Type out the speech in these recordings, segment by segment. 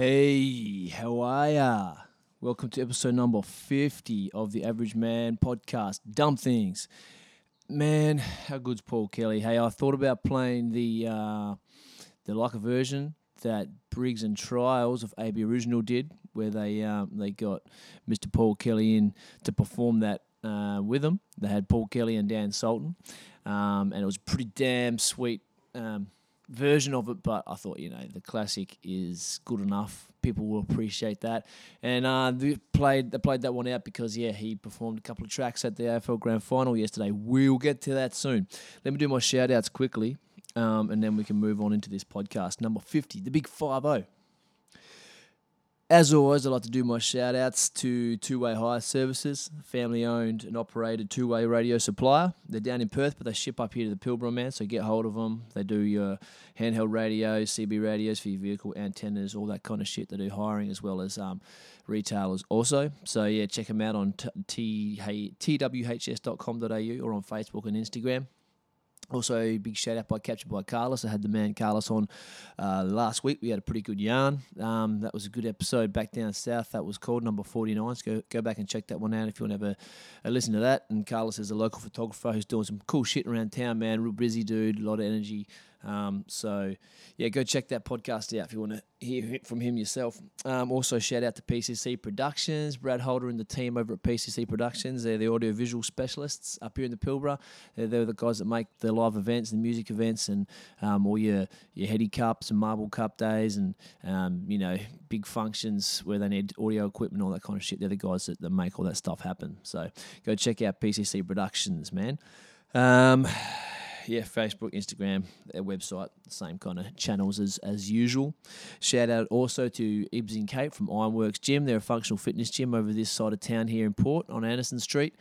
Hey, how are ya? Welcome to episode number 50 of the Average Man podcast, Dumb Things. Man, how good's Paul Kelly? Hey, I thought about playing the Leica version that Briggs and Trials of AB Original did, where they got Mr. Paul Kelly in to perform that with them. They had Paul Kelly and Dan Sultan, and it was a pretty damn sweet version of it, but I thought, you know, the classic is good enough. People will appreciate that. And they played that one out because, yeah, he performed a couple of tracks at the AFL Grand Final yesterday. We'll get to that soon. Let me do my shout-outs quickly, and then we can move on into this podcast. Number 50, the big 50. As always, I'd like to do my shout-outs to Two-Way Hire Services, family-owned and operated two-way radio supplier. They're down in Perth, but they ship up here to the Pilbara, man, so get hold of them. They do your handheld radios, CB radios for your vehicle, antennas, all that kind of shit. They do hiring as well as retailers also. So, yeah, check them out on twhs.com.au or on Facebook and Instagram. Also, big shout-out by Captured by Carlos. I had the man Carlos on last week. We had a pretty good yarn. That was a good episode back down south. That was called number 49. So go back and check that one out if you want to have a listen to that. And Carlos is a local photographer who's doing some cool shit around town, man. Real busy dude, a lot of energy. So, yeah, go check that podcast out if you want to hear from him yourself. Also, shout out to PCC Productions, Brad Holder and the team over at PCC Productions. They're the audiovisual specialists up here in the Pilbara. They're the guys that make the live events, the music events, and all your heady cups and marble cup days and, you know, big functions where they need audio equipment, all that kind of shit. They're the guys that make all that stuff happen. So go check out PCC Productions, man. Yeah, Facebook, Instagram, their website, same kind of channels as usual. Shout out also to Ibs and Kate from Ironworks Gym. They're a functional fitness gym over this side of town here in Port on Anderson Street.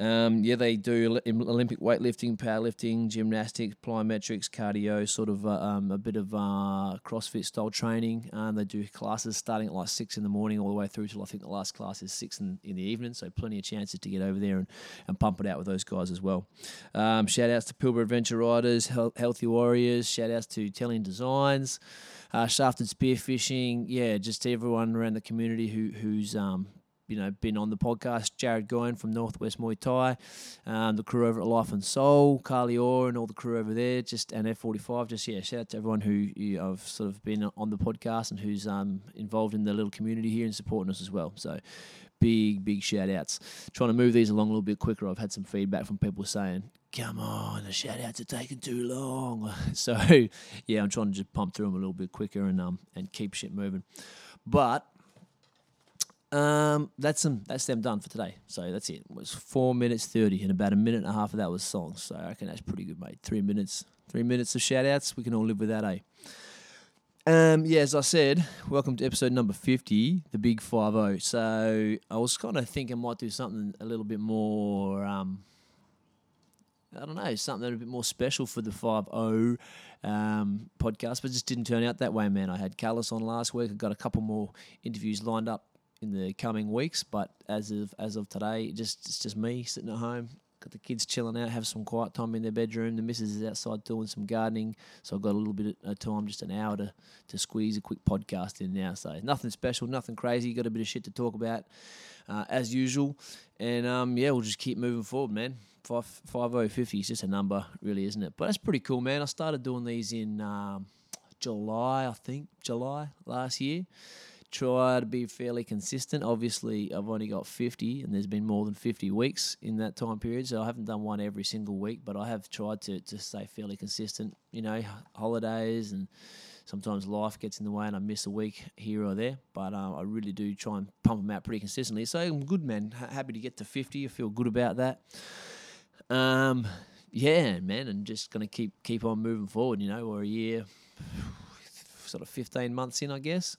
Yeah, they do Olympic weightlifting, powerlifting, gymnastics, plyometrics, cardio, sort of a bit of CrossFit-style training. They do classes starting at like 6 in the morning all the way through till I think the last class is 6 in the evening, so plenty of chances to get over there and pump it out with those guys as well. Shout-outs to Pilbara Adventure Riders, Healthy Warriors, shout-outs to Tellian Designs, Shafted Spearfishing, yeah, just everyone around the community who's... you know, been on the podcast, Jared Goyen from Northwest Muay Thai, the crew over at Life and Soul, Carly Orr and all the crew over there, and F45, yeah, shout out to everyone who I've sort of been on the podcast and who's involved in the little community here and supporting us as well. So big shout outs. Trying to move these along a little bit quicker. I've had some feedback from people saying, come on, the shout outs are taking too long. So yeah, I'm trying to just pump through them a little bit quicker and keep shit moving. But that's them done for today. So that's it. It was 4 minutes 30, and about a minute and a half of that was songs. So I reckon that's pretty good, mate. 3 minutes of shout outs. We can all live with that, eh? Yeah, as I said, welcome to episode number 50, the big 50. So I was kind of thinking I might do something a little bit more, I don't know, something a bit more special for the 50 podcast, but it just didn't turn out that way, man. I had Carlos on last week. I got a couple more interviews lined up in the coming weeks, but as of today, it's just me sitting at home, got the kids chilling out, have some quiet time in their bedroom. The missus is outside doing some gardening, so I've got a little bit of time, just an hour to squeeze a quick podcast in now. So nothing special, nothing crazy, got a bit of shit to talk about as usual, and yeah, we'll just keep moving forward, man. 50 is just a number, really, isn't it? But that's pretty cool, man. I started doing these in July last year. Try to be fairly consistent. Obviously, I've only got 50, and there's been more than 50 weeks in that time period, so I haven't done one every single week, but I have tried to stay fairly consistent. You know, holidays and sometimes life gets in the way and I miss a week here or there, but I really do try and pump them out pretty consistently. So I'm good, man. Happy to get to 50. I feel good about that. Yeah, man, and just going to keep on moving forward, you know. We're a year, sort of 15 months in, I guess.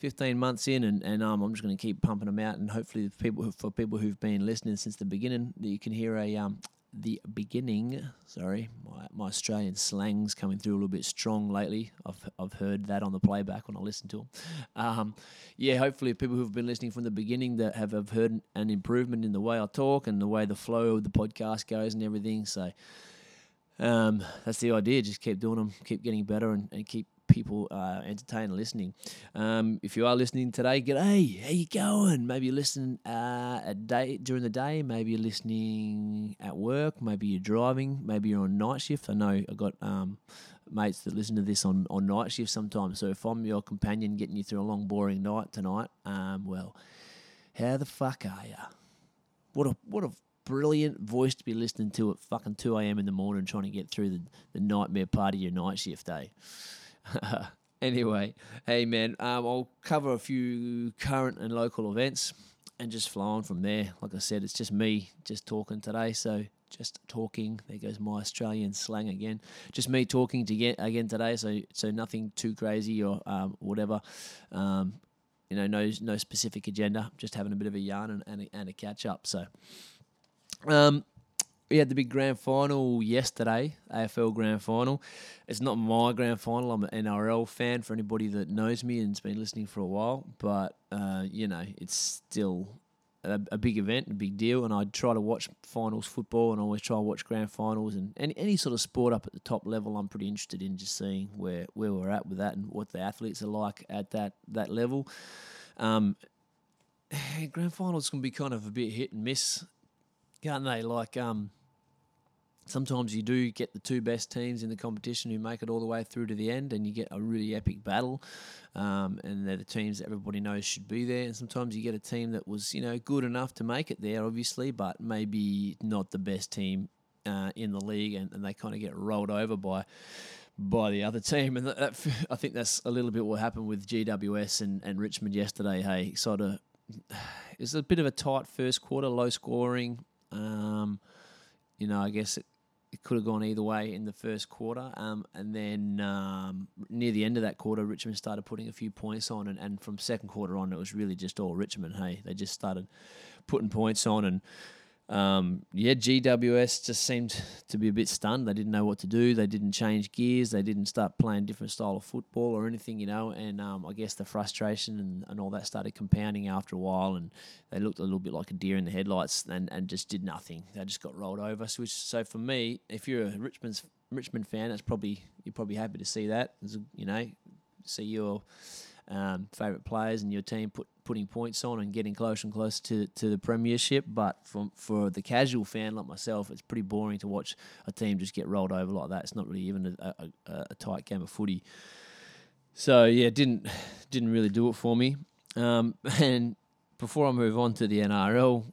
15 months in, and I'm just going to keep pumping them out, and hopefully for people who've been listening since the beginning, that you can hear the beginning. Sorry, my Australian slang's coming through a little bit strong lately. I've heard that on the playback when I listen to them. Yeah, hopefully people who've been listening from the beginning that have heard an improvement in the way I talk and the way the flow of the podcast goes and everything. So that's the idea. Just keep doing them, keep getting better, and keep people are entertained listening. If you are listening today, g'day, how you going? Maybe you're listening during the day, maybe you're listening at work, maybe you're driving, maybe you're on night shift. I know I've got mates that listen to this on night shift sometimes, so if I'm your companion getting you through a long, boring night tonight, well, how the fuck are you? What a brilliant voice to be listening to at fucking 2 a.m. in the morning, trying to get through the nightmare part of your night shift, eh? Anyway, hey man, I'll cover a few current and local events and just fly on from there. Like I said, it's just me just talking today, so just talking. There goes my Australian slang again. Just me talking again today, so nothing too crazy or whatever. You know, no specific agenda. Just having a bit of a yarn and a catch up. So. We had the big grand final yesterday, AFL Grand Final. It's not my grand final. I'm an NRL fan for anybody that knows me and's been listening for a while. But, you know, it's still a big event, a big deal. And I try to watch finals football and always try to watch grand finals. And any sort of sport up at the top level, I'm pretty interested in just seeing where we're at with that and what the athletes are like at that level. Grand finals can be kind of a bit hit and miss, can't they? Like, sometimes you do get the two best teams in the competition who make it all the way through to the end, and you get a really epic battle, and they're the teams that everybody knows should be there. And sometimes you get a team that was, you know, good enough to make it there, obviously, but maybe not the best team in the league, and they kind of get rolled over by the other team. And I think that's a little bit what happened with GWS and Richmond yesterday. Hey, sort of, it was a bit of a tight first quarter, low scoring. You know, I guess it could have gone either way in the first quarter, and then near the end of that quarter, Richmond started putting a few points on, and from second quarter on, it was really just all Richmond. Hey, they just started putting points on, and GWS just seemed to be a bit stunned. They didn't know what to do. They didn't change gears. They didn't start playing different style of football or anything, you know, and I guess the frustration and all that started compounding after a while, and they looked a little bit like a deer in the headlights and just did nothing. They just got rolled over. So for me, if you're a Richmond fan, that's probably, you're probably happy to see that, you know, see your favourite players and your team putting points on and getting closer and closer to the premiership. But for the casual fan like myself, it's pretty boring to watch a team just get rolled over like that. It's not really even a tight game of footy. So yeah, didn't really do it for me. And before I move on to the NRL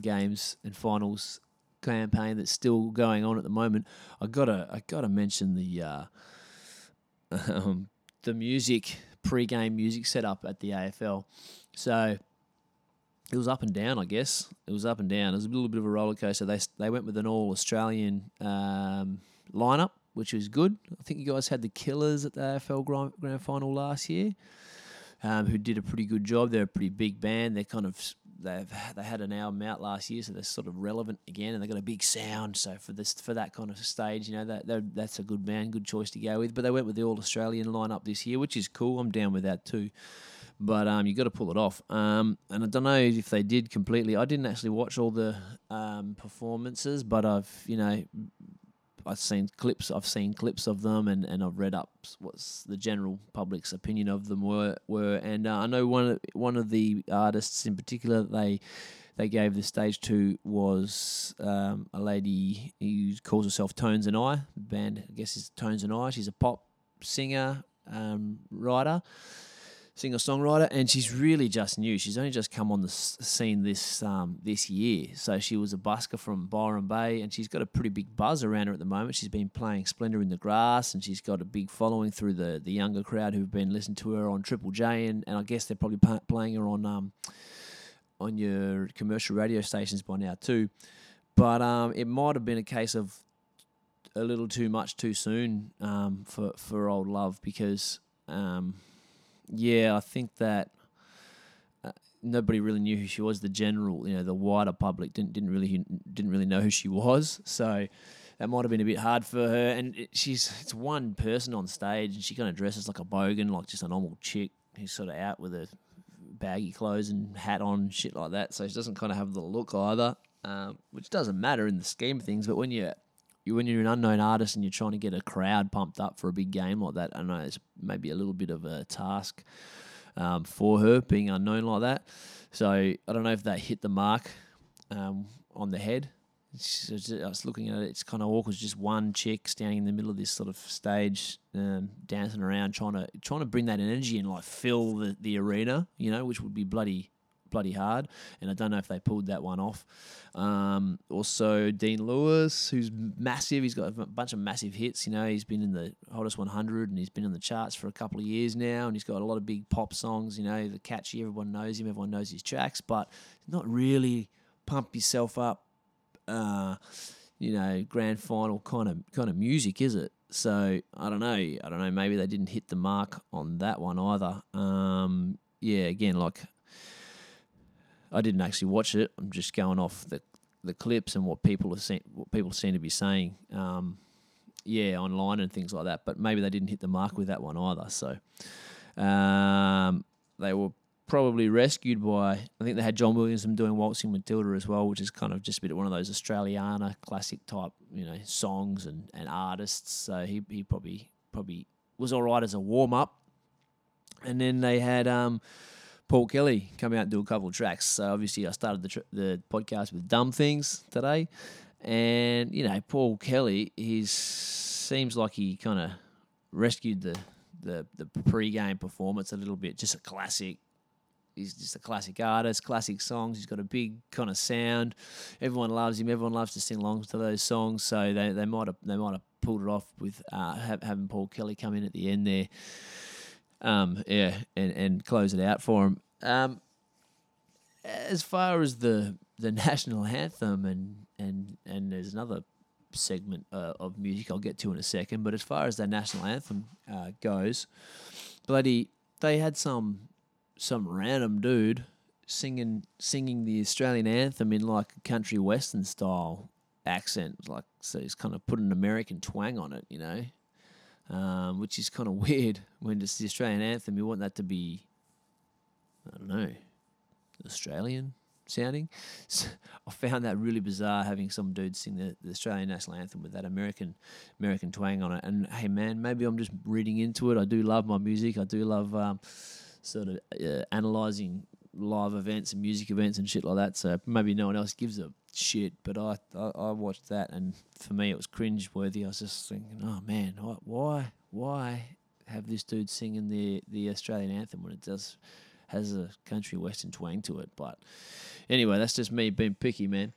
games and finals campaign that's still going on at the moment, I gotta mention the music, pre-game music set up at the AFL. So it was up and down, I guess. It was a little bit of a roller coaster. They went with an all-Australian lineup, which was good. I think you guys had the Killers at the AFL Grand Final last year, who did a pretty good job. They're a pretty big band. They're kind of they had an album out last year, so they're sort of relevant again, and they got a big sound. So for that kind of stage, you know, that's a good band, good choice to go with. But they went with the All Australian lineup this year, which is cool. I'm down with that too. But you got to pull it off. And I don't know if they did completely. I didn't actually watch all the performances, but I've seen clips of them, and I've read up what the general public's opinion of them were. And I know one of the artists in particular they gave the stage to was a lady who calls herself Tones and I. The band, I guess, is Tones and I. She's a pop singer, singer-songwriter, and she's really just new. She's only just come on the scene this year. So she was a busker from Byron Bay, and she's got a pretty big buzz around her at the moment. She's been playing Splendour in the Grass, and she's got a big following through the younger crowd who've been listening to her on Triple J, and I guess they're probably playing her on your commercial radio stations by now too. But it might have been a case of a little too much too soon for old love, because... I think that nobody really knew who she was. The general, you know, the wider public didn't really know who she was. So that might have been a bit hard for her. And it's one person on stage, and she kind of dresses like a bogan, like just a normal chick who's sort of out with her baggy clothes and hat on, shit like that. So she doesn't kind of have the look either, which doesn't matter in the scheme of things. But when you're when you're an unknown artist and you're trying to get a crowd pumped up for a big game like that, I know it's maybe a little bit of a task for her, being unknown like that. So I don't know if that hit the mark on the head. I was looking at it, it's kind of awkward. It's just one chick standing in the middle of this sort of stage, dancing around, trying to bring that energy and like fill the arena, you know, which would be bloody hard. And I don't know if they pulled that one off. Also, Dean Lewis, who's massive. He's got a bunch of massive hits. You know, he's been in the Hottest 100 and he's been on the charts for a couple of years now. And he's got a lot of big pop songs. You know, they're catchy. Everyone knows him. Everyone knows his tracks. But not really pump yourself up. You know, grand final kind of music, is it? So I don't know. Maybe they didn't hit the mark on that one either. Yeah, again, like I didn't actually watch it. I'm just going off the clips and what people seem to be saying. Yeah, online and things like that. But maybe they didn't hit the mark with that one either. So they were probably rescued by, I think they had John Williamson doing Waltzing Matilda as well, which is kind of just a bit of one of those Australiana classic type, you know, songs and artists. So he probably was all right as a warm up. And then they had Paul Kelly come out and do a couple of tracks. So obviously I started the podcast with Dumb Things today, and you know, Paul Kelly, he seems like he kind of rescued the pre-game performance a little bit. He's just a classic artist, classic songs. He's got a big kind of sound. Everyone loves him. Everyone loves to sing along to those songs. So they might have pulled it off with having Paul Kelly come in at the end there, and close it out for him. As far as the national anthem and there's another segment of music I'll get to in a second. But as far as the national anthem goes, they had some random dude singing the Australian anthem in like a country western style accent, like, so he's kind of put an American twang on it, you know, which is kind of weird when it's the Australian anthem. You want that to be, I don't know, Australian sounding. So I found that really bizarre, having some dude sing the Australian national anthem with that American twang on it. And hey man, maybe I'm just reading into it. I do love my music. I do love sort of analysing live events and music events and shit like that, so maybe no one else gives a shit, but I watched that, and for me it was cringe-worthy. I was just thinking, oh man, why have this dude singing the Australian anthem when it does has a country western twang to it? But anyway, that's just me being picky, man.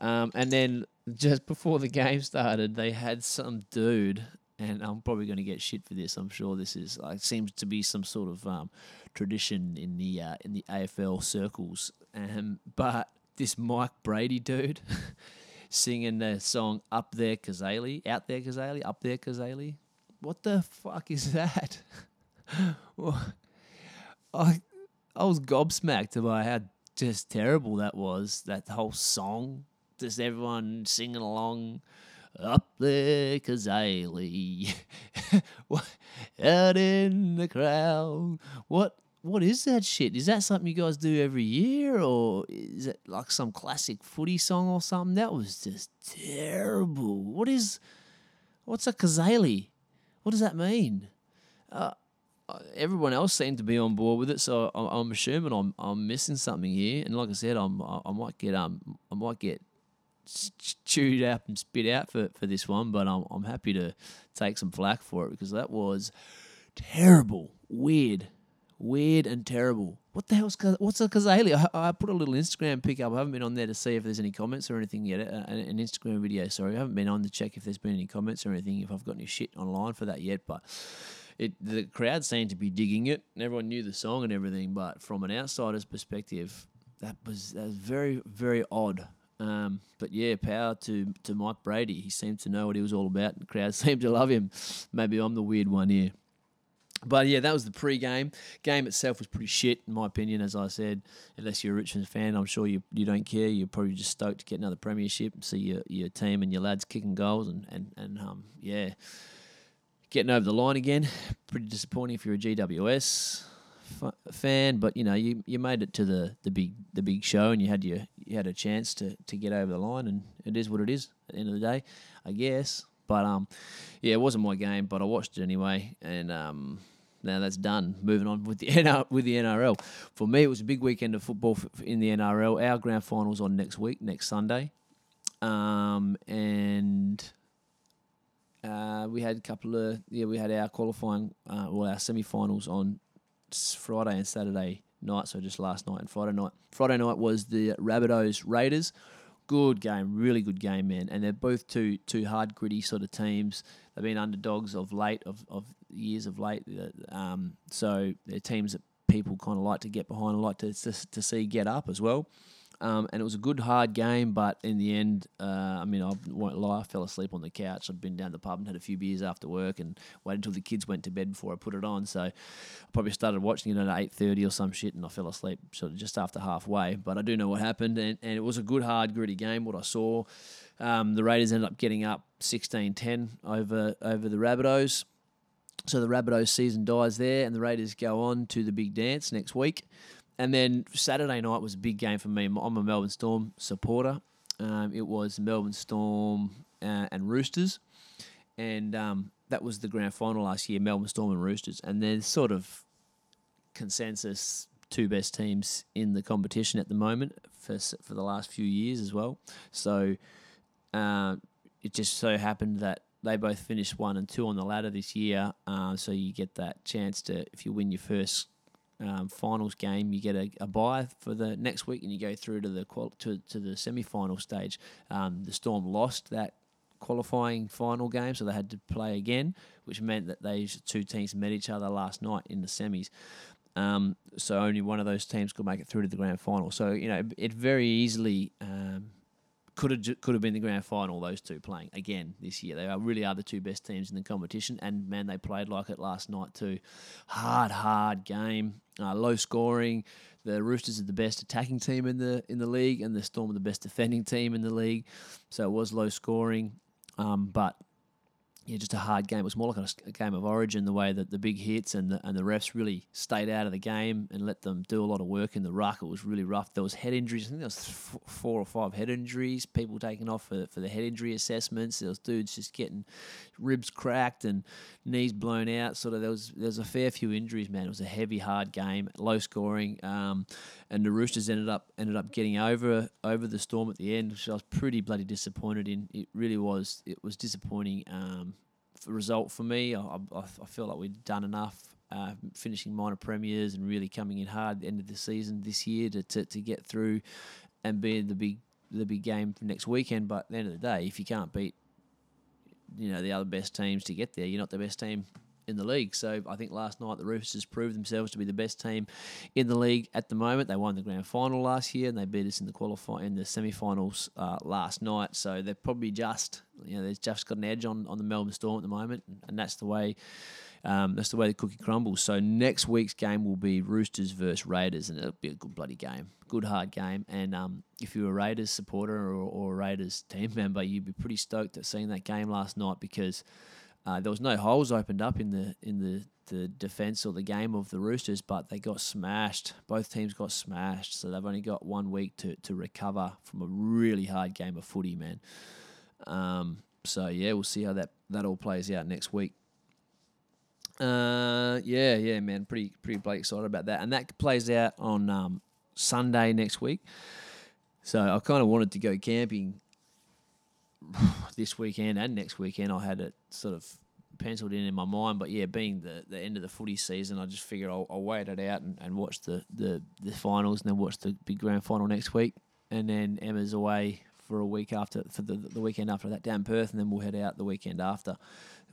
And then just before the game started, they had some dude, and I'm probably going to get shit for this. I'm sure this is seems to be some sort of tradition in the AFL circles. But this Mike Brady dude singing the song "Up There Cazaly," "Out There Cazaly," "Up There Cazaly." What the fuck is that? Well, I was gobsmacked about how just terrible that was. That whole song, just everyone singing along. Up there, Cazaly, out in the crowd. What is that shit? Is that something you guys do every year, or is it like some classic footy song or something? That was just terrible. What's a Cazaly? What does that mean? Everyone else seemed to be on board with it, so I'm assuming I'm missing something here. And like I said, I might get chewed up and spit out for this one, but I'm happy to take some flack for it, because that was terrible, weird and terrible. What the hell's what's a Cazaly? I put a little Instagram pic up. I haven't been on there to see if there's any comments or anything yet. An Instagram video, sorry. I haven't been on to check if there's been any comments or anything, if I've got any shit online for that yet, but the crowd seemed to be digging it, and everyone knew the song and everything, but from an outsider's perspective, that was very, very odd. But yeah, power to Mike Brady. He seemed to know what he was all about, and the crowd seemed to love him. Maybe I'm the weird one here. But yeah, that was the pre-game. Game itself was pretty shit, in my opinion, as I said. Unless you're a Richmond fan, I'm sure you don't care. You're probably just stoked to get another premiership and see your team and your lads kicking goals and yeah, getting over the line again. Pretty disappointing if you're a GWS fan, but you know, you made it to the big show, and you had a chance to get over the line, and it is what it is. at the end of the day, I guess. But, yeah, it wasn't my game, but I watched it anyway, and now that's done. Moving on with the NRL. For me, it was a big weekend of football in the NRL. Our grand final's on next week, next Sunday, and we had a couple of we had our qualifying, well, our semi-finals on Friday and Saturday night, so just last night and Friday night. Friday night was the Rabbitohs Raiders. Good game, really good game, man. And they're both two hard, gritty sort of teams. They've been underdogs of late. So they're teams that people kind of like to get behind and like to see get up as well. And it was a good, hard game, but in the end, I mean, I won't lie, I fell asleep on the couch. I'd been down to the pub and had a few beers after work and waited until the kids went to bed before I put it on. So I probably started watching it at 8:30 or some shit, and I fell asleep sort of just after halfway. But I do know what happened, and it was a good, hard, gritty game, what I saw. The Raiders ended up getting up 16-10 over the Rabbitohs. So the Rabbitohs season dies there, and the Raiders go on to the big dance next week. And then Saturday night was a big game for me. I'm a Melbourne Storm supporter. It was Melbourne Storm and Roosters. And that was the grand final last year, Melbourne Storm and Roosters. And there's sort of consensus two best teams in the competition at the moment for the last few years as well. So it just so happened that they both finished 1 and 2 on the ladder this year. So you get that chance to, if you win your first finals game, you get a bye for the next week, and you go through to the to the semi-final stage. The Storm lost that qualifying final game, so they had to play again, which meant that these two teams met each other last night in the semis. So only one of those teams could make it through to the grand final. So you know, it very easily could have been the grand final. Those two playing again this year. They really are the two best teams in the competition, and man, they played like it last night too. Hard game. Low scoring. The Roosters are the best attacking team in the league, and the Storm are the best defending team in the league. So it was low scoring, but yeah, just a hard game. It was more like a game of origin, the way that the big hits and the refs really stayed out of the game and let them do a lot of work in the ruck. It was really rough. There was head injuries. I think there was 4 or 5 head injuries. People taking off for the head injury assessments. There was dudes just getting ribs cracked and knees blown out. Sort of there was a fair few injuries, man. It was a heavy, hard game, low scoring. And the Roosters ended up getting over the Storm at the end, which I was pretty bloody disappointed in. It really was. It was disappointing. Result for me. I feel like we've done enough finishing minor premiers and really coming in hard at the end of the season this year to get through and be in the big game for next weekend. But at the end of the day, if you can't beat the other best teams to get there, you're not the best team in the league. So I think last night the Roosters proved themselves to be the best team in the league at the moment. They won the grand final last year and they beat us in the semi-finals last night. So they're probably just they've just got an edge on the Melbourne Storm at the moment, and that's the way the cookie crumbles. So next week's game will be Roosters versus Raiders, and it'll be a good bloody game, good hard game. And if you're a Raiders supporter or a Raiders team member, you'd be pretty stoked at seeing that game last night because. There was no holes opened up in the defence or the game of the Roosters, but they got smashed. Both teams got smashed, so they've only got 1 week to recover from a really hard game of footy, man. So, yeah, we'll see how that all plays out next week. Yeah, man, pretty excited about that. And that plays out on Sunday next week. So I kind of wanted to go camping this weekend and next weekend. I had it sort of penciled in my mind, but yeah, being the end of the footy season, I just figured I'll wait it out and watch the finals, and then watch the big grand final next week, and then Emma's away for a week after for the weekend after that down Perth, and then we'll head out the weekend after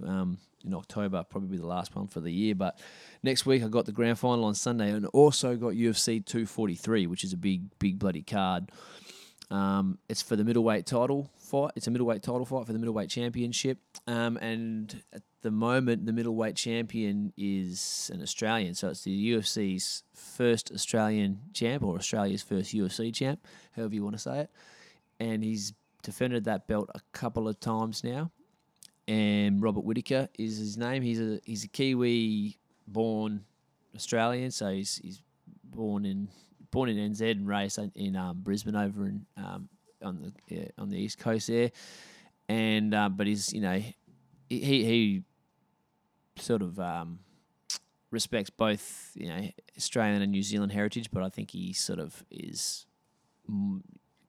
in October, probably the last one for the year. But next week I got the grand final on Sunday, and also got UFC 243, which is a big bloody card. It's for the middleweight title fight. It's a middleweight title fight for the middleweight championship. And at the moment, the middleweight champion is an Australian. So it's the UFC's first Australian champ, or Australia's first UFC champ, however you want to say it. And he's defended that belt a couple of times now. And Robert Whittaker is his name. He's a Kiwi-born Australian. So he's born in NZ and raised in Brisbane over on the East Coast there, and but he's, you know, he sort of respects both, you know, Australian and New Zealand heritage, but I think he sort of is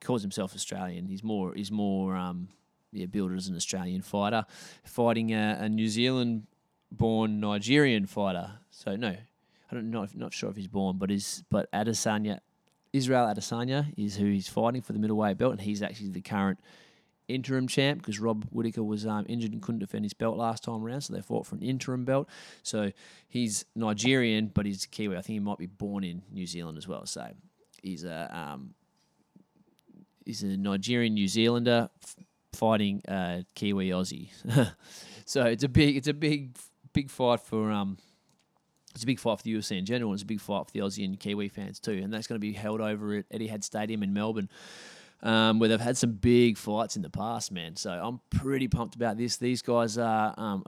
calls himself Australian. He's more billed as an Australian fighter fighting a New Zealand born Nigerian fighter. So no, I'm not sure if he's born, but Adesanya, Israel Adesanya, is who he's fighting for the middleweight belt, and he's actually the current interim champ because Rob Whittaker was injured and couldn't defend his belt last time around, so they fought for an interim belt. So he's Nigerian, but he's Kiwi. I think he might be born in New Zealand as well. So he's a Nigerian New Zealander fighting Kiwi Aussie. So it's a big fight for It's a big fight for the UFC in general, and it's a big fight for the Aussie and Kiwi fans too. And that's going to be held over at Etihad Stadium in Melbourne, where they've had some big fights in the past, man. So I'm pretty pumped about this. These guys are,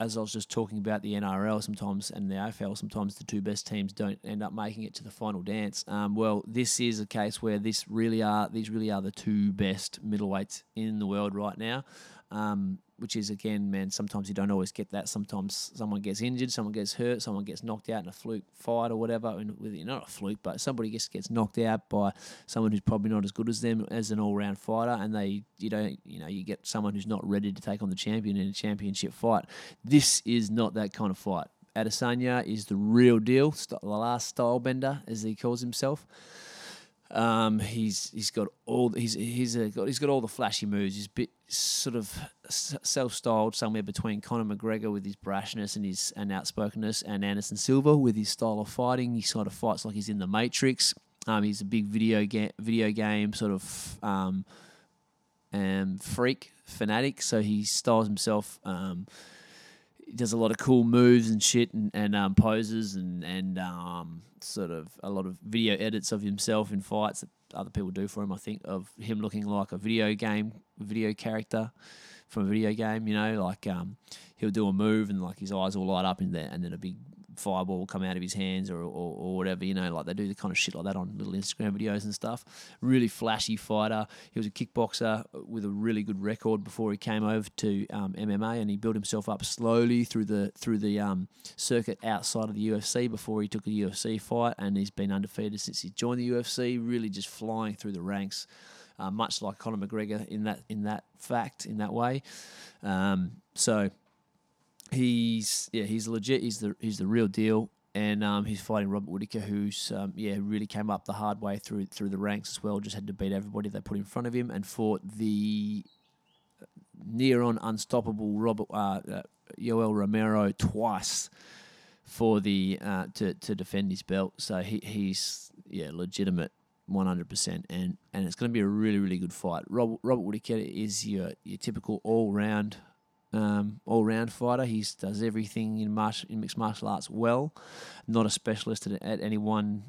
as I was just talking about the NRL sometimes and the AFL, sometimes the two best teams don't end up making it to the final dance. Well, this is a case where these really are the two best middleweights in the world right now. Which is, again, man, sometimes you don't always get that. Sometimes someone gets injured, someone gets hurt, someone gets knocked out in a fluke fight or whatever. Not a fluke, but somebody gets knocked out by someone who's probably not as good as them as an all-round fighter, and you get someone who's not ready to take on the champion in a championship fight. This is not that kind of fight. Adesanya is the real deal, the last Stylebender, as he calls himself. He's got all the flashy moves. He's a bit sort of self-styled somewhere between Conor McGregor with his brashness and his outspokenness, and Anderson Silva with his style of fighting. He sort of fights like he's in the Matrix. He's a big video game sort of fanatic. So he styles himself. He does a lot of cool moves and shit and poses and sort of a lot of video edits of himself in fights that other people do for him, I think, of him looking like a video character from a video game, you know, like he'll do a move and like his eyes will light up in there and then a big fireball will come out of his hands or whatever, you know, like they do the kind of shit like that on little Instagram videos and stuff. Really flashy fighter. He was a kickboxer with a really good record before he came over to MMA, and he built himself up slowly through the circuit outside of the UFC before he took a UFC fight, and he's been undefeated since he joined the UFC, really just flying through the ranks, much like Conor McGregor in that way. So he's legit. He's the real deal, and he's fighting Robert Whittaker, who's really came up the hard way through the ranks as well. Just had to beat everybody they put in front of him, and fought the near on unstoppable Yoel Romero twice for the to defend his belt. So he's legitimate. 100%, and it's going to be a really, really good fight. Robert Whittaker is your typical all round fighter. He does everything in mixed martial arts well. Not a specialist at any one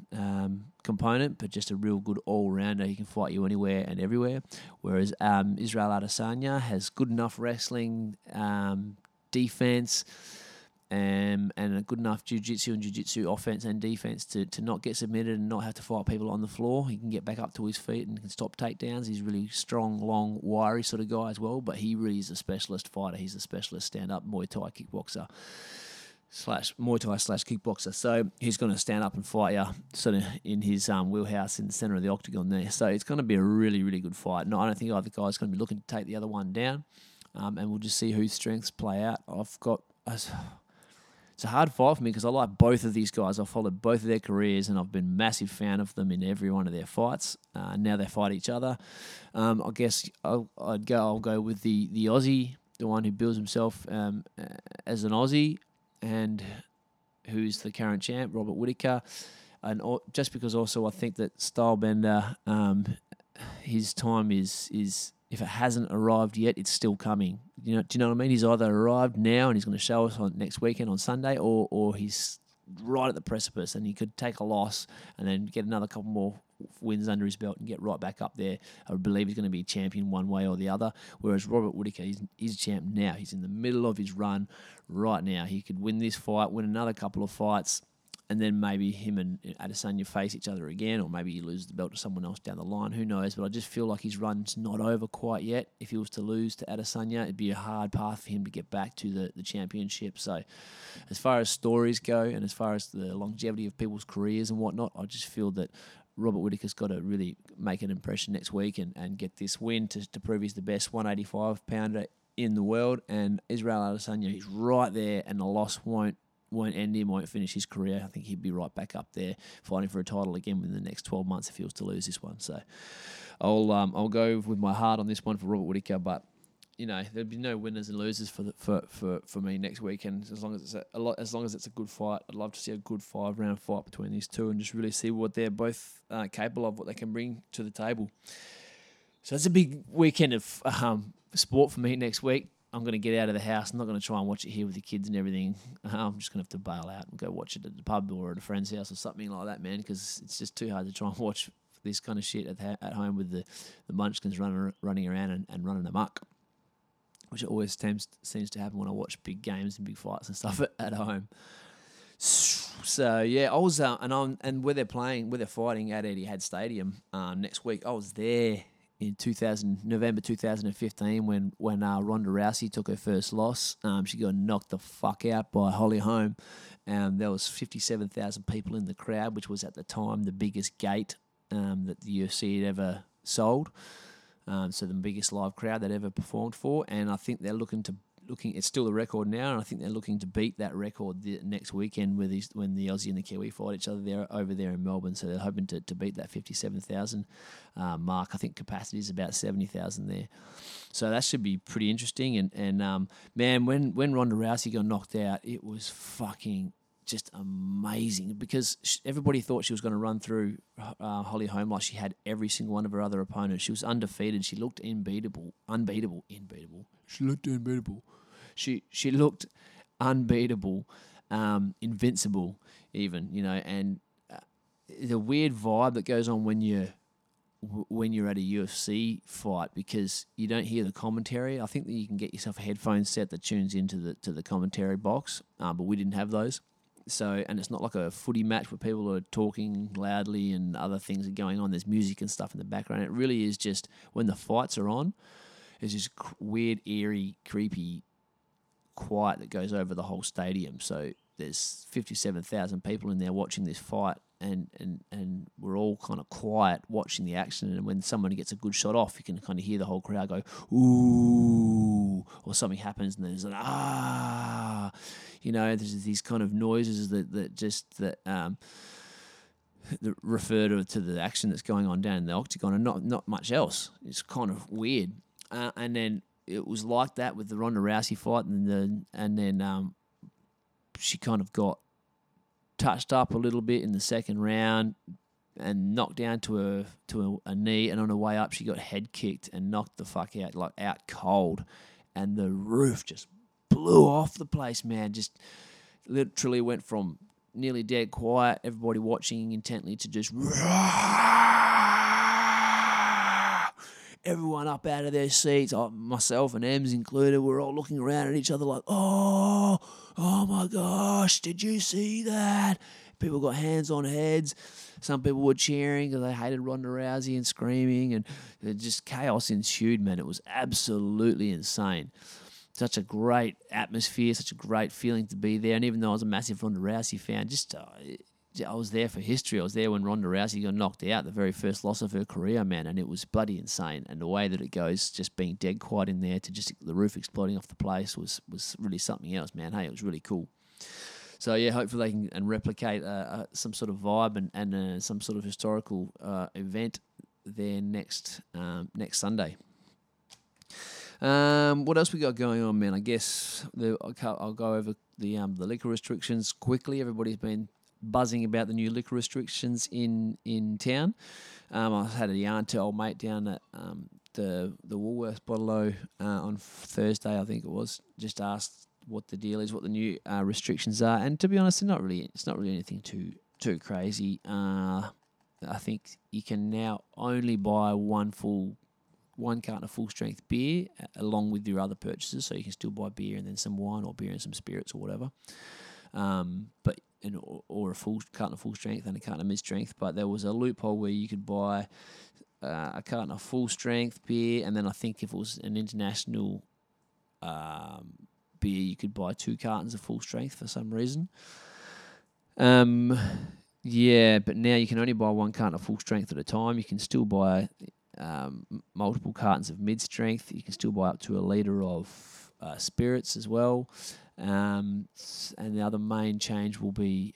component, but just a real good all rounder. He can fight you anywhere and everywhere. Whereas Israel Adesanya has good enough wrestling, defense, and a good enough jiu-jitsu offense and defense to not get submitted and not have to fight people on the floor. He can get back up to his feet and can stop takedowns. He's really strong, long, wiry sort of guy as well, but he really is a specialist fighter. He's a specialist stand-up Muay Thai kickboxer / kickboxer. So he's going to stand up and fight you sort of in his wheelhouse in the centre of the octagon there. So it's going to be a really, really good fight. No, I don't think either guy's going to be looking to take the other one down, and we'll just see whose strengths play out. It's a hard fight for me because I like both of these guys. I've followed both of their careers, and I've been a massive fan of them in every one of their fights. Now they fight each other. I guess I'll go with the Aussie, the one who builds himself as an Aussie and who's the current champ, Robert Whittaker. And just because also I think that Stylebender, his time is if it hasn't arrived yet, it's still coming. Do you know what I mean? He's either arrived now and he's going to show us on next weekend on Sunday, or he's right at the precipice and he could take a loss and then get another couple more wins under his belt and get right back up there. I believe he's going to be champion one way or the other. Whereas Robert Whittaker, he's champ now. He's in the middle of his run right now. He could win this fight, win another couple of fights, and then maybe him and Adesanya face each other again, or maybe he loses the belt to someone else down the line. Who knows? But I just feel like his run's not over quite yet. If he was to lose to Adesanya, it'd be a hard path for him to get back to the championship. So as far as stories go and as far as the longevity of people's careers and whatnot, I just feel that Robert Whittaker's got to really make an impression next week and get this win to prove he's the best 185-pounder in the world. And Israel Adesanya, he's right there, and the loss won't end him, won't finish his career. I think he'd be right back up there fighting for a title again within the next 12 months if he was to lose this one. So I'll go with my heart on this one for Robert Whittaker, but you know, there'd be no winners and losers for me next weekend. As long as it's a good fight, I'd love to see a good 5-round fight between these two and just really see what they're both capable of, what they can bring to the table. So it's a big weekend of sport for me next week. I'm going to get out of the house. I'm not going to try and watch it here with the kids and everything. I'm just going to have to bail out and go watch it at the pub or at a friend's house or something like that, man, because it's just too hard to try and watch this kind of shit at home with the munchkins running around and running amok, which always seems to happen when I watch big games and big fights and stuff at home. So yeah, I was and where they're fighting at Etihad Stadium next week. I was there in November 2015 when Ronda Rousey took her first loss. She got knocked the fuck out by Holly Holm, and there was 57,000 people in the crowd, which was at the time the biggest gate that the UFC had ever sold. So the biggest live crowd they'd ever performed for, and I think they're looking. It's still the record now, and I think they're looking to beat that record the next weekend when the Aussie and the Kiwi fight each other over there in Melbourne. So they're hoping to beat that 57,000 mark. I think capacity is about 70,000 there, so that should be pretty interesting. And man, when Ronda Rousey got knocked out, it was fucking just amazing, because everybody thought she was going to run through Holly Holm like she had every single one of her other opponents. She was undefeated. She looked unbeatable. She looked unbeatable. She looked unbeatable, invincible even, you know. And the weird vibe that goes on when you're at a UFC fight, because you don't hear the commentary. I think that you can get yourself a headphone set that tunes into the commentary box, but we didn't have those. So, and it's not like a footy match where people are talking loudly and other things are going on. There's music and stuff in the background. It really is just when the fights are on, it's just weird, eerie, creepy quiet that goes over the whole stadium. So there's 57,000 people in there watching this fight, and we're all kind of quiet watching the action. And when someone gets a good shot off, you can kind of hear the whole crowd go, ooh, or something happens, and there's an ah. You know, there's these kind of noises that refer to the action that's going on down in the octagon, and not much else. It's kind of weird. And then it was like that with the Ronda Rousey fight, and then she kind of got touched up a little bit in the second round and knocked down to a knee, and on her way up she got head kicked and knocked the fuck out, like out cold, and the roof just blew off the place, man. Just literally went from nearly dead quiet, everybody watching intently, to just everyone up out of their seats. Myself and Ems included, we're all looking around at each other like, oh my gosh, did you see that? People got hands on heads. Some people were cheering because they hated Ronda Rousey and screaming, and just chaos ensued, man. It was absolutely insane. Such a great atmosphere, such a great feeling to be there. And even though I was a massive Ronda Rousey fan, I was there for history. I was there when Ronda Rousey got knocked out, the very first loss of her career, man, and it was bloody insane. And the way that it goes, just being dead quiet in there to just the roof exploding off the place was really something else, man. Hey, it was really cool. So, yeah, hopefully they can replicate some sort of vibe and some sort of historical event there next Sunday. What else we got going on, man? I guess I'll go over the liquor restrictions quickly. Everybody's been buzzing about the new liquor restrictions in town. I had a yarn to old mate down at the Woolworths Bottle-O on Thursday, I think it was. Just asked what the deal is, what the new restrictions are, and to be honest, it's not really anything too crazy. I think you can now only buy one carton of full-strength beer along with your other purchases, so you can still buy beer and then some wine or beer and some spirits or whatever. But or a full carton of full strength and a carton of mid strength, but there was a loophole where you could buy a carton of full strength beer, and then I think if it was an international beer, you could buy two cartons of full strength for some reason. Yeah, but now you can only buy one carton of full strength at a time. You can still buy multiple cartons of mid strength. You can still buy up to a litre of spirits as well. And the other main change will be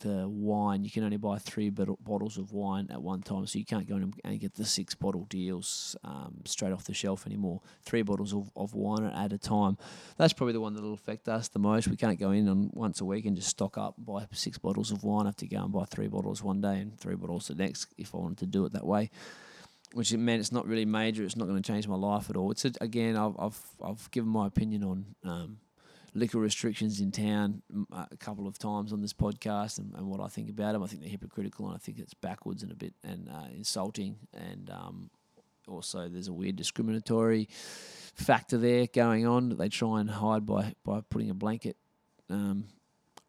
the wine. You can only buy three bottles of wine at one time, so you can't go in and get the six-bottle deals straight off the shelf anymore. Three bottles of wine at a time. That's probably the one that will affect us the most. We can't go in on once a week and just stock up and buy six bottles of wine. I have to go and buy three bottles one day and three bottles the next if I wanted to do it that way, which meant it's not really major. It's not going to change my life at all. It's again, I've given my opinion on liquor restrictions in town a couple of times on this podcast, and what I think about them. I think they're hypocritical, and I think it's backwards and a bit and insulting, and also there's a weird discriminatory factor there going on that they try and hide by putting a blanket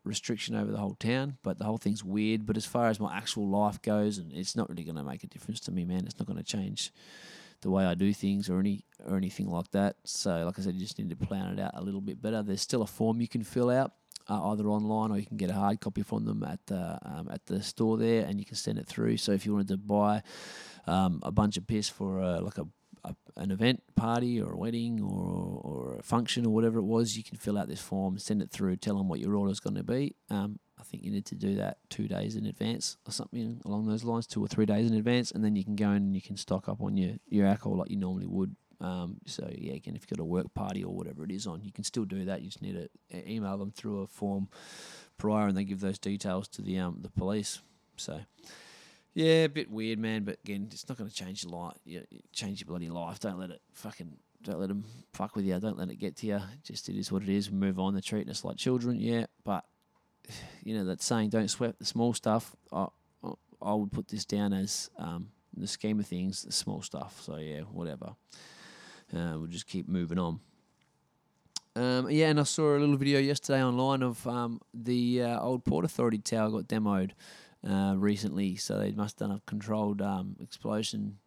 restriction over the whole town. But the whole thing's weird. But as far as my actual life goes, and it's not really going to make a difference to me, man. It's not going to change the way I do things or anything like that. So, like I said, you just need to plan it out a little bit better. There's still a form you can fill out, either online or you can get a hard copy from them at the store there, and you can send it through. So if you wanted to buy a bunch of piss for an event party or a wedding or a function or whatever it was, you can fill out this form, send it through, tell them what your order's going to be. I think you need to do that 2 days in advance or something along those lines, 2 or 3 days in advance, and then you can go in and you can stock up on your alcohol like you normally would. So, yeah, again, if you've got a work party or whatever it is on, you can still do that. You just need to email them through a form prior, and they give those details to the police. So, yeah, a bit weird, man, but again, it's not going to change your life. Change your bloody life. Don't let them fuck with you. Don't let it get to you. Just it is what it is. We move on. They're treating us like children, yeah, but you know that saying, don't sweat the small stuff. I would put this down as in the scheme of things, the small stuff. So yeah, whatever. We'll just keep moving on. Yeah, and I saw a little video yesterday online of the old Port Authority tower got demoed recently. So they must have done a controlled explosion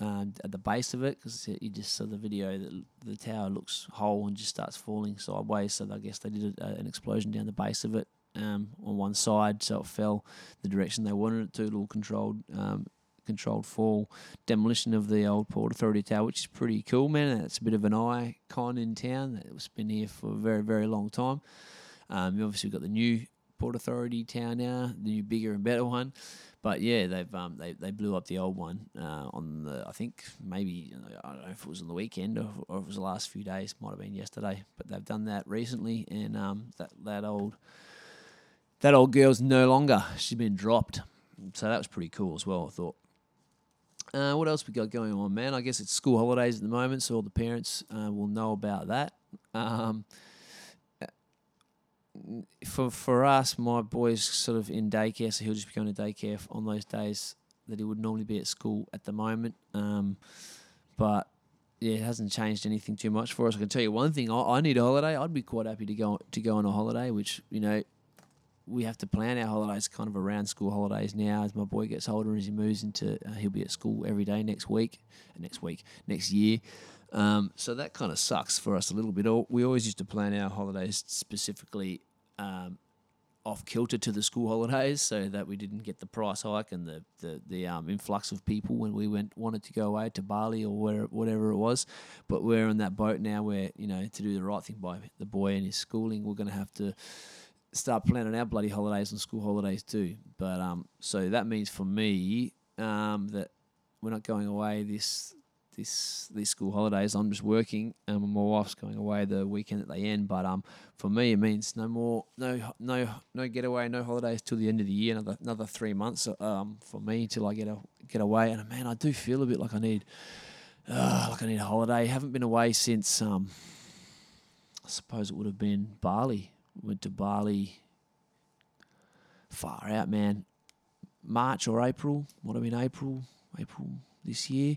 at the base of it, because you just saw the video that the tower looks whole and just starts falling sideways. So I guess they did an explosion down the base of it on one side, so it fell the direction they wanted it to. A little controlled fall demolition of the old Port Authority tower, which is pretty cool, man. It's a bit of an icon in town that's been here for a very, very long time. You obviously got the new Port Authority tower now, the new bigger and better one. But yeah, they've they blew up the old one on the, I think maybe, I don't know if it was on the weekend or if it was the last few days, might have been yesterday. But they've done that recently, and that old girl's no longer. She's been dropped, so that was pretty cool as well, I thought. What else we got going on, man? I guess it's school holidays at the moment, so all the parents will know about that. For us, my boy's sort of in daycare, so he'll just be going to daycare on those days that he would normally be at school at the moment. But yeah, it hasn't changed anything too much for us. I can tell you one thing: I need a holiday. I'd be quite happy to go on a holiday, which, you know, we have to plan our holidays kind of around school holidays now. As my boy gets older, as he moves into, he'll be at school every day next year. So that kind of sucks for us a little bit. We always used to plan our holidays specifically off kilter to the school holidays, so that we didn't get the price hike and the influx of people when we wanted to go away to Bali or whatever it was. But we're on that boat now where, you know, to do the right thing by the boy and his schooling, we're going to have to start planning our bloody holidays and school holidays too. But so that means for me that we're not going away these school holidays. I'm just working, and my wife's going away the weekend that they end. But for me, it means no getaway, no holidays till the end of the year. Another 3 months for me till I get away. And man, I do feel a bit like I need a holiday. Haven't been away since I suppose it would have been Bali. Went to Bali far out, man. March or April, might have been April this year.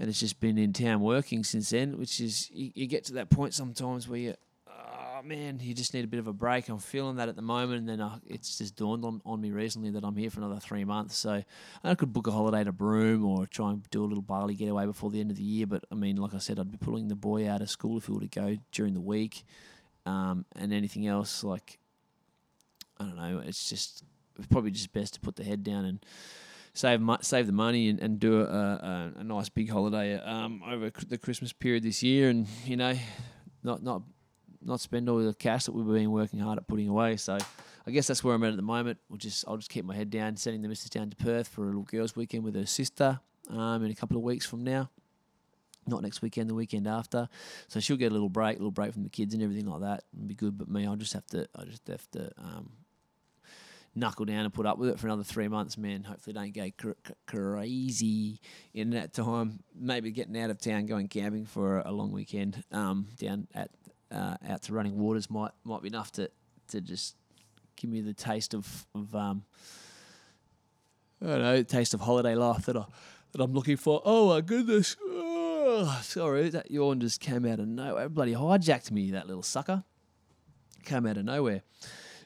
And it's just been in town working since then, which is, you get to that point sometimes where you, man, you just need a bit of a break. I'm feeling that at the moment. And then it's just dawned on me recently that I'm here for another 3 months. So I could book a holiday to Broome or try and do a little Bali getaway before the end of the year. But, I mean, like I said, I'd be pulling the boy out of school if he were to go during the week. And anything else, like, I don't know, it's probably just best to put the head down and save the money and do a nice big holiday over the Christmas period this year, and, you know, not spend all the cash that we've been working hard at putting away. So I guess that's where I'm at the moment. I'll just keep my head down, sending the missus down to Perth for a little girls' weekend with her sister in a couple of weeks from now. Not next weekend, the weekend after. So she'll get a little break from the kids and everything like that, and be good. But me, I'll just have to knuckle down and put up with it for another 3 months, man. Hopefully don't go crazy in that time. Maybe getting out of town, going camping for a long weekend down at out to Running Waters might be enough to just give me the taste of I don't know, taste of holiday life that I'm looking for. Oh my goodness. Oh, sorry, that yawn just came out of nowhere. Bloody hijacked me, that little sucker. Came out of nowhere.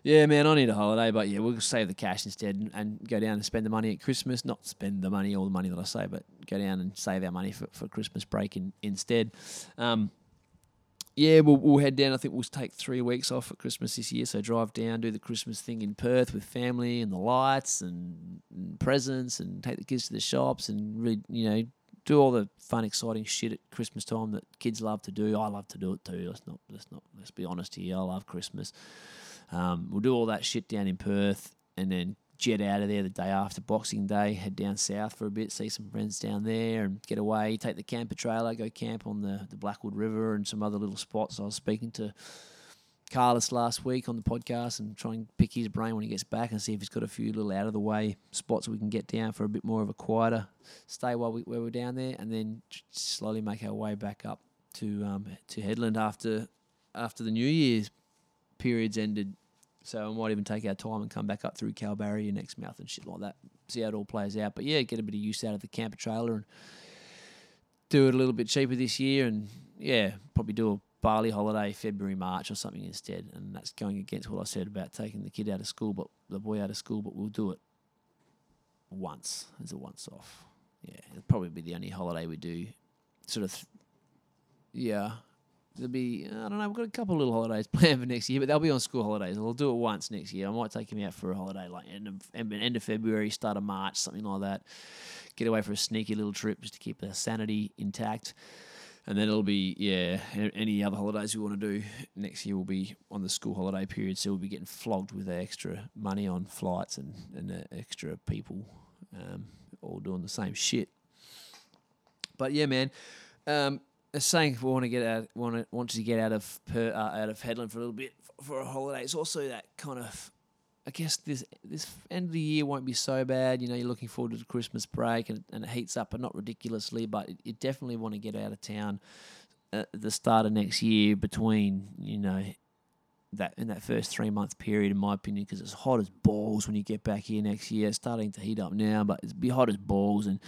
Yeah, man, I need a holiday, but yeah, we'll save the cash instead and go down and spend the money at Christmas. Not spend the money, all the money that I say, but go down and save our money for Christmas break instead. Yeah, we'll head down. I think we'll take 3 weeks off at Christmas this year, so drive down, do the Christmas thing in Perth with family and the lights and presents, and take the kids to the shops and really, you know, do all the fun, exciting shit at Christmas time that kids love to do. I love to do it too. Let's be honest here. I love Christmas. We'll do all that shit down in Perth and then jet out of there the day after Boxing Day, head down south for a bit, see some friends down there and get away, take the camper trailer, go camp on the Blackwood River and some other little spots. I was speaking to Carlos last week on the podcast and try and pick his brain when he gets back and see if he's got a few little out-of-the-way spots we can get down for a bit more of a quieter stay where we're down there, and then slowly make our way back up to Hedland after the New Year's period's ended. So I might even take our time and come back up through Kalbarri and Exmouth and shit like that, see how it all plays out. But, yeah, get a bit of use out of the camper trailer and do it a little bit cheaper this year, and, yeah, probably do a Bali holiday February, March or something instead. And that's going against what I said about taking the boy out of school, but we'll do it once as a once-off. Yeah, it'll probably be the only holiday we do. There'll be, I don't know, we've got a couple of little holidays planned for next year, but they'll be on school holidays. I'll do it once next year. I might take him out for a holiday, like end of February, start of March, something like that. Get away for a sneaky little trip just to keep our sanity intact. And then it'll be, yeah, any other holidays we want to do next year will be on the school holiday period, so we'll be getting flogged with extra money on flights and extra people all doing the same shit. But, yeah, man, saying we want to get out of Hedland for a little bit for a holiday. It's also that kind of, I guess this end of the year won't be so bad. You know, you're looking forward to the Christmas break and it heats up, but not ridiculously. But you definitely want to get out of town at the start of next year between, you know, that in that first 3 month period, in my opinion, because it's hot as balls when you get back here next year. It's starting to heat up now, but it'll be hot as balls and.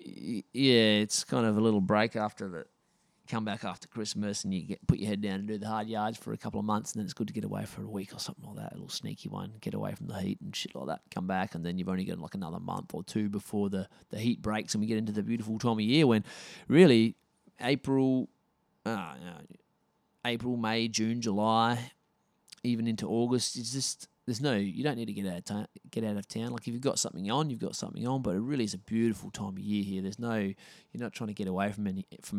Yeah, it's kind of a little break after the come back after Christmas, and you put your head down and do the hard yards for a couple of months, and then it's good to get away for a week or something like that, a little sneaky one, get away from the heat and shit like that, come back, and then you've only got like another month or two before the heat breaks and we get into the beautiful time of year when really April, May, June, July, even into August, it's just... you don't need to get out of town. Like, if you've got something on, but it really is a beautiful time of year here. You're not trying to get away from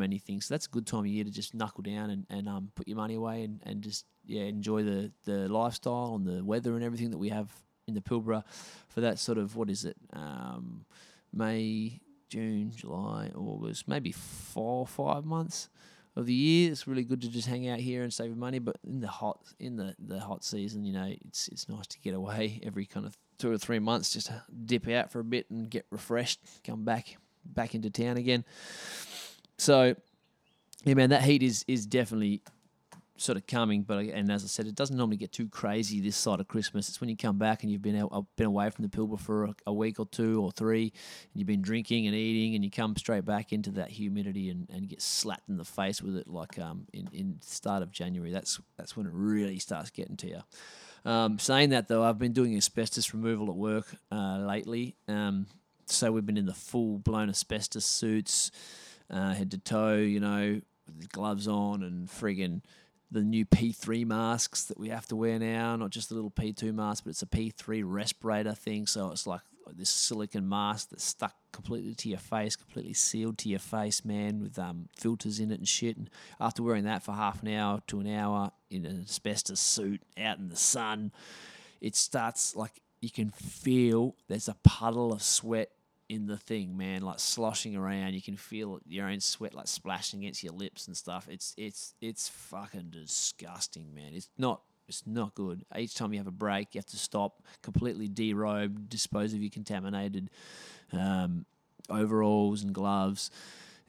anything. So that's a good time of year to just knuckle down and put your money away and just, yeah, enjoy the lifestyle and the weather and everything that we have in the Pilbara for that sort of, May, June, July, August, maybe 4 or 5 months. Of the year. It's really good to just hang out here and save money, but in the hot season, you know, it's nice to get away every kind of 2 or 3 months, just dip out for a bit and get refreshed, come back into town again. So yeah, man, that heat is definitely sort of coming, but and as I said, it doesn't normally get too crazy this side of Christmas. It's when you come back and you've been away from the Pilbara for a week or two or three, and you've been drinking and eating, and you come straight back into that humidity and get slapped in the face with it like in the start of January. That's when it really starts getting to you. Saying that though, I've been doing asbestos removal at work lately, so we've been in the full blown asbestos suits, head to toe, you know, with the gloves on and friggin'. The new P3 masks that we have to wear now, not just the little P2 mask, but it's a P3 respirator thing. So it's like this silicone mask that's stuck completely to your face, completely sealed to your face, man, with filters in it and shit. And after wearing that for half an hour to an hour in an asbestos suit out in the sun, it starts like you can feel there's a puddle of sweat in the thing, man, like sloshing around. You can feel your own sweat like splashing against your lips and stuff. It's fucking disgusting, man. It's not good. Each time you have a break, you have to stop, completely derobe, dispose of your contaminated overalls and gloves,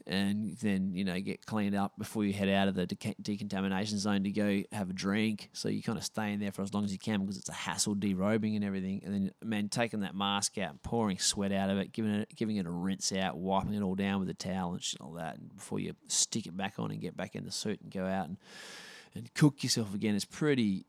and then, you know, get cleaned up before you head out of the decontamination zone to go have a drink. So you kind of stay in there for as long as you can because it's a hassle derobing and everything. And then, man, taking that mask out and pouring sweat out of it, giving it a rinse out, wiping it all down with a towel and shit like that, and before you stick it back on and get back in the suit and go out and cook yourself again. It's pretty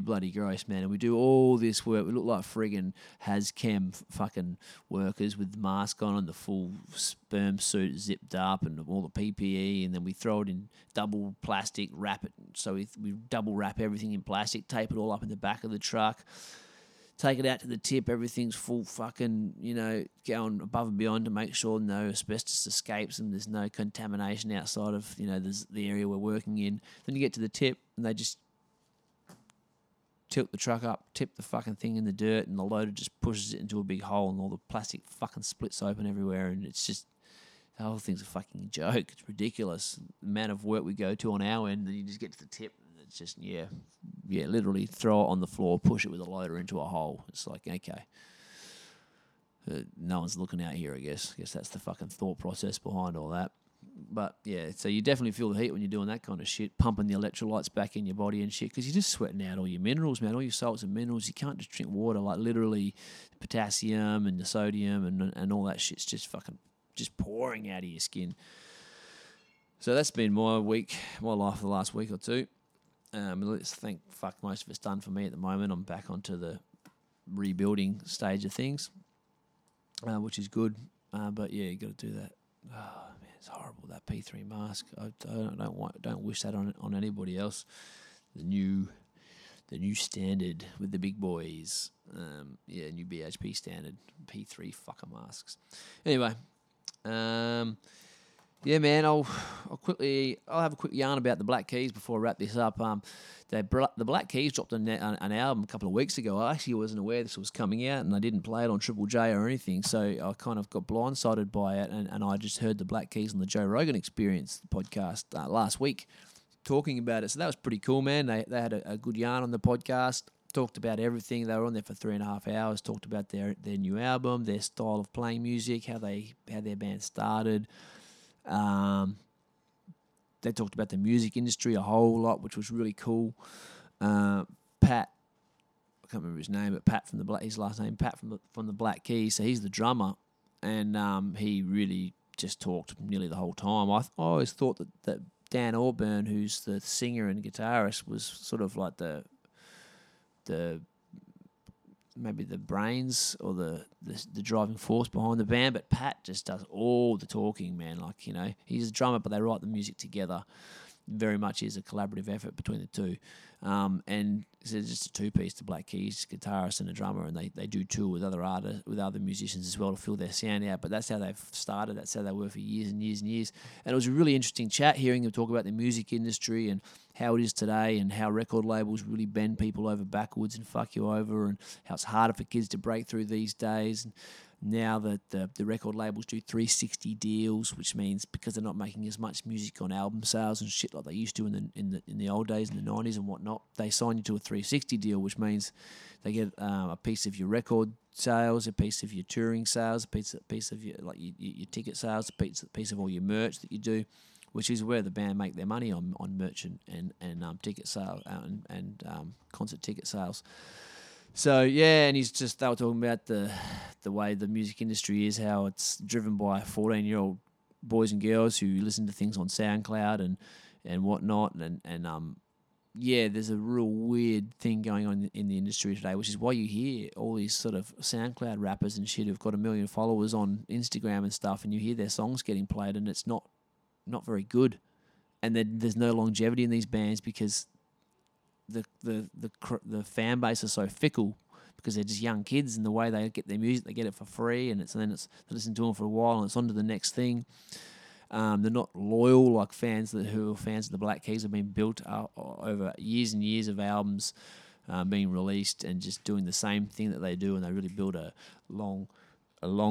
bloody gross, man. And we do all this work. We look like friggin' HazChem fucking workers with the mask on and the full sperm suit zipped up and all the PPE, and then we throw it in double plastic, wrap it. So we double wrap everything in plastic, tape it all up in the back of the truck, take it out to the tip. Everything's full fucking, you know, going above and beyond to make sure no asbestos escapes and there's no contamination outside of, you know, the area we're working in. Then you get to the tip and they just tilt the truck up, tip the fucking thing in the dirt, and the loader just pushes it into a big hole and all the plastic fucking splits open everywhere, and it's just, the whole thing's a fucking joke. It's ridiculous. The amount of work we go to on our end, then you just get to the tip, and it's just, yeah, literally throw it on the floor, push it with a loader into a hole. It's like, okay. No one's looking out here, I guess. I guess that's the fucking thought process behind all that. But, yeah, so you definitely feel the heat when you're doing that kind of shit, pumping the electrolytes back in your body and shit, because you're just sweating out all your minerals, man, all your salts and minerals. You can't just drink water, like literally the potassium and the sodium and all that shit's just fucking just pouring out of your skin. So that's been my life for the last week or two. Let's think, fuck, most of it's done for me at the moment. I'm back onto the rebuilding stage of things, which is good. But, yeah, you got to do that. Oh, man. It's horrible, that P3 mask. I don't wish that on anybody else. The new standard with the big boys. New BHP standard P3 fucker masks. Anyway, man. I'll have a quick yarn about the Black Keys before I wrap this up. The Black Keys dropped an album a couple of weeks ago. I actually wasn't aware this was coming out, and I didn't play it on Triple J or anything, so I kind of got blindsided by it, and I just heard the Black Keys on the Joe Rogan Experience podcast last week talking about it, so that was pretty cool, man. They had a good yarn on the podcast, talked about everything. They were on there for 3.5 hours, talked about their new album, their style of playing music, how their band started. They talked about the music industry a whole lot, which was really cool. Pat, I can't remember his name, but Pat from the Black Keys. So he's the drummer, and he really just talked nearly the whole time. I always thought that Dan Auburn, who's the singer and guitarist, was sort of like the maybe the brains or the driving force behind the band, but Pat just does all the talking, man. Like, you know, he's a drummer, but they write the music together. Very much is a collaborative effort between the two. And it's just a two-piece, the Black Keys, guitarist and a drummer, and they do tour with other artists, with other musicians as well to fill their sound out. But that's how they've started. That's how they were for years and years and years. And it was a really interesting chat hearing them talk about the music industry and how it is today and how record labels really bend people over backwards and fuck you over and how it's harder for kids to break through these days. And now that the record labels do 360 deals, which means because they're not making as much music on album sales and shit like they used to in the old days, in the 90s and whatnot, they sign you to a 360 deal, which means they get a piece of your record sales, a piece of your touring sales, a piece of your ticket sales, a piece of all your merch that you do, which is where the band make their money on merchant and ticket sales and concert ticket sales. So yeah, and they were talking about the way the music industry is, how it's driven by 14-year-old boys and girls who listen to things on SoundCloud and whatnot, and yeah, there's a real weird thing going on in the industry today, which is why you hear all these sort of SoundCloud rappers and shit who've got 1 million followers on Instagram and stuff, and you hear their songs getting played, and it's not very good, and then there's no longevity in these bands because the fan base is so fickle, because they're just young kids, and the way they get their music, they get it for free, and they listen to them for a while, and it's on to the next thing. They're not loyal like fans of the Black Keys have been built up over years and years of albums being released and just doing the same thing that they do, and they really build a long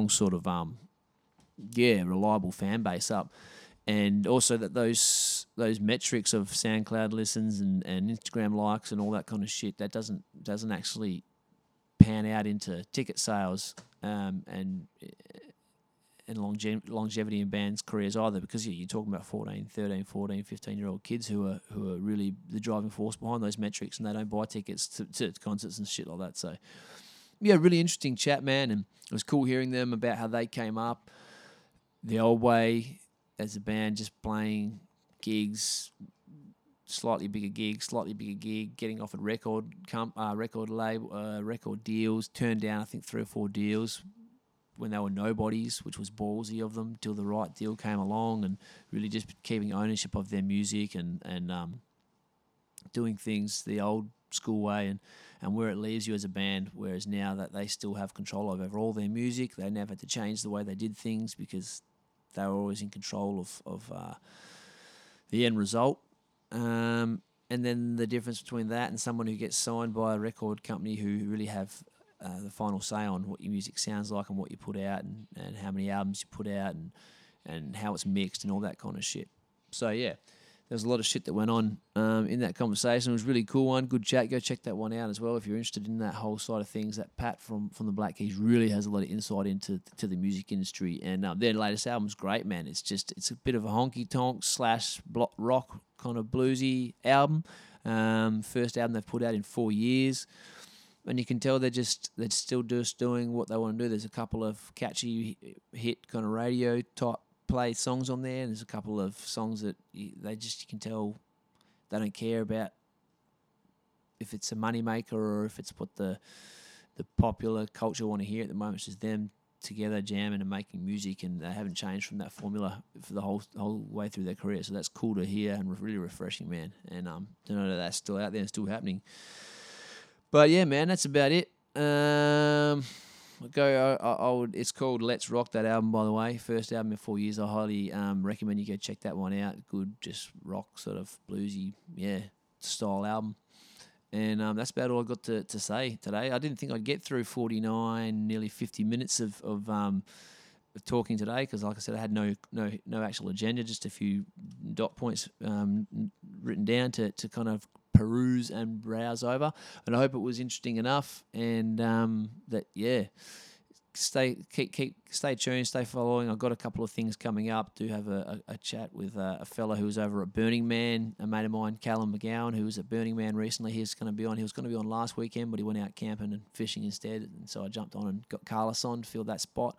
sort of reliable fan base up, and also that those metrics of SoundCloud listens and Instagram likes and all that kind of shit that doesn't actually pan out into ticket sales and longevity in bands' careers either, because you're talking about 13, 15-year-old kids who are really the driving force behind those metrics, and they don't buy tickets to concerts and shit like that. So, yeah, really interesting chat, man, and it was cool hearing them about how they came up the old way as a band, just playing gigs, slightly bigger gig, getting offered record deals, turned down, I think, 3 or 4 deals when they were nobodies, which was ballsy of them, till the right deal came along, and really just keeping ownership of their music and doing things the old school way and where it leaves you as a band, whereas now that they still have control over all their music. They never had to change the way they did things because they were always in control of the end result. And then the difference between that and someone who gets signed by a record company who really have the final say on what your music sounds like and what you put out and how many albums you put out and how it's mixed and all that kind of shit. So, yeah, there's a lot of shit that went on in that conversation. It was a really cool one, good chat. Go check that one out as well if you're interested in that whole side of things. That Pat from the Black Keys really has a lot of insight into the music industry. And their latest album's great, man. It's a bit of a honky-tonk /rock kind of bluesy album. First album they've put out in 4 years. And you can tell they're still doing what they want to do. There's a couple of catchy hit kind of radio type play songs on there. And there's a couple of songs that you can tell they don't care about if it's a moneymaker or if it's what the popular culture want to hear at the moment. It's just them together jamming and making music, and they haven't changed from that formula for the whole way through their career. So that's cool to hear and really refreshing, man. And to know that that's still out there and still happening. But yeah, man, that's about it. It's called Let's Rock, that album, by the way. First album in 4 years. I highly recommend you go check that one out. Good, just rock, sort of bluesy, yeah, style album. And that's about all I got to say today. I didn't think I'd get through 49, nearly 50 minutes of talking today, because like I said, I had no actual agenda, just a few dot points written down to kind of peruse and browse over, and I hope it was interesting enough. And stay tuned, stay following. I've got a couple of things coming up. Do have a chat with a fella who was over at Burning Man, a mate of mine, Callum McGowan, who was at Burning Man recently. He was going to be on last weekend, but he went out camping and fishing instead, and so I jumped on and got Carlos on to fill that spot.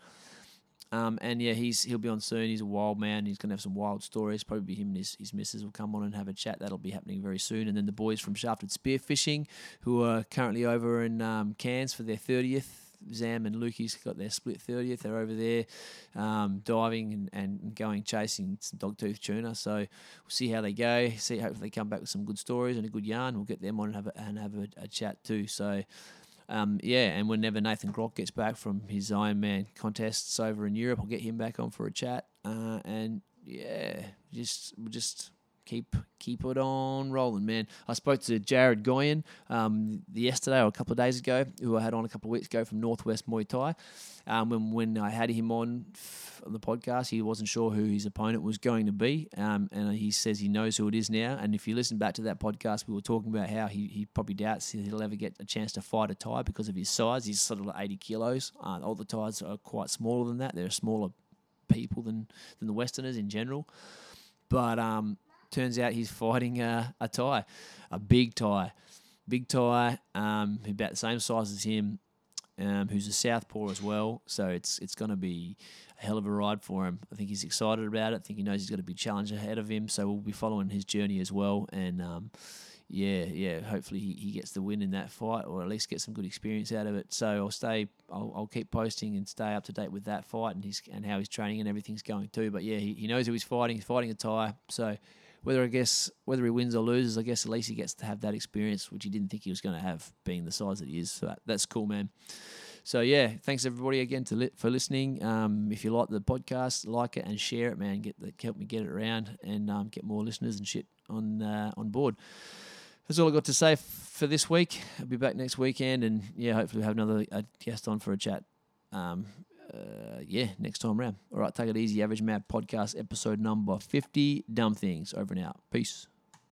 And yeah, he'll be on soon. He's a wild man. He's going to have some wild stories. Probably him and his missus will come on and have a chat. That'll be happening very soon. And then the boys from Shafted Spearfishing, who are currently over in Cairns for their 30th. Zam and Lukey's got their split 30th. They're over there diving and going chasing some dogtooth tuna. So we'll see how they go. Hopefully they come back with some good stories and a good yarn. We'll get them on and have a chat too. So... and whenever Nathan Grock gets back from his Ironman contests over in Europe, I'll get him back on for a chat. Just keep it on rolling, man. I spoke to Jared Goyen yesterday or a couple of days ago, who I had on a couple of weeks ago from Northwest Muay Thai. When I had him on the podcast, he wasn't sure who his opponent was going to be, and he says he knows who it is now. And if you listen back to that podcast, we were talking about how he probably doubts he'll ever get a chance to fight a Thai because of his size. He's sort of like 80 kilos. All the Thais are quite smaller than that. They're smaller people than the Westerners in general. But turns out he's fighting a Thai, a big Thai. Big Thai, about the same size as him, who's a southpaw as well. So it's going to be a hell of a ride for him. I think he's excited about it. I think he knows he's got a big challenge ahead of him. So we'll be following his journey as well. And, hopefully he gets the win in that fight, or at least get some good experience out of it. So I'll keep posting and stay up to date with that fight and how he's training and everything's going too. But, yeah, he knows who he's fighting. He's fighting a Thai. So whether he wins or loses, I guess at least he gets to have that experience, which he didn't think he was going to have, being the size that he is. So that's cool, man. So, yeah, thanks, everybody, again for listening. If you like the podcast, like it and share it, man. Help me get it around and get more listeners and shit on board. That's all I got to say for this week. I'll be back next weekend and, yeah, hopefully we'll have another guest on for a chat. Next time round. All right, take it easy. Average Mad Podcast, episode number 50. Dumb Things. Over and out. Peace.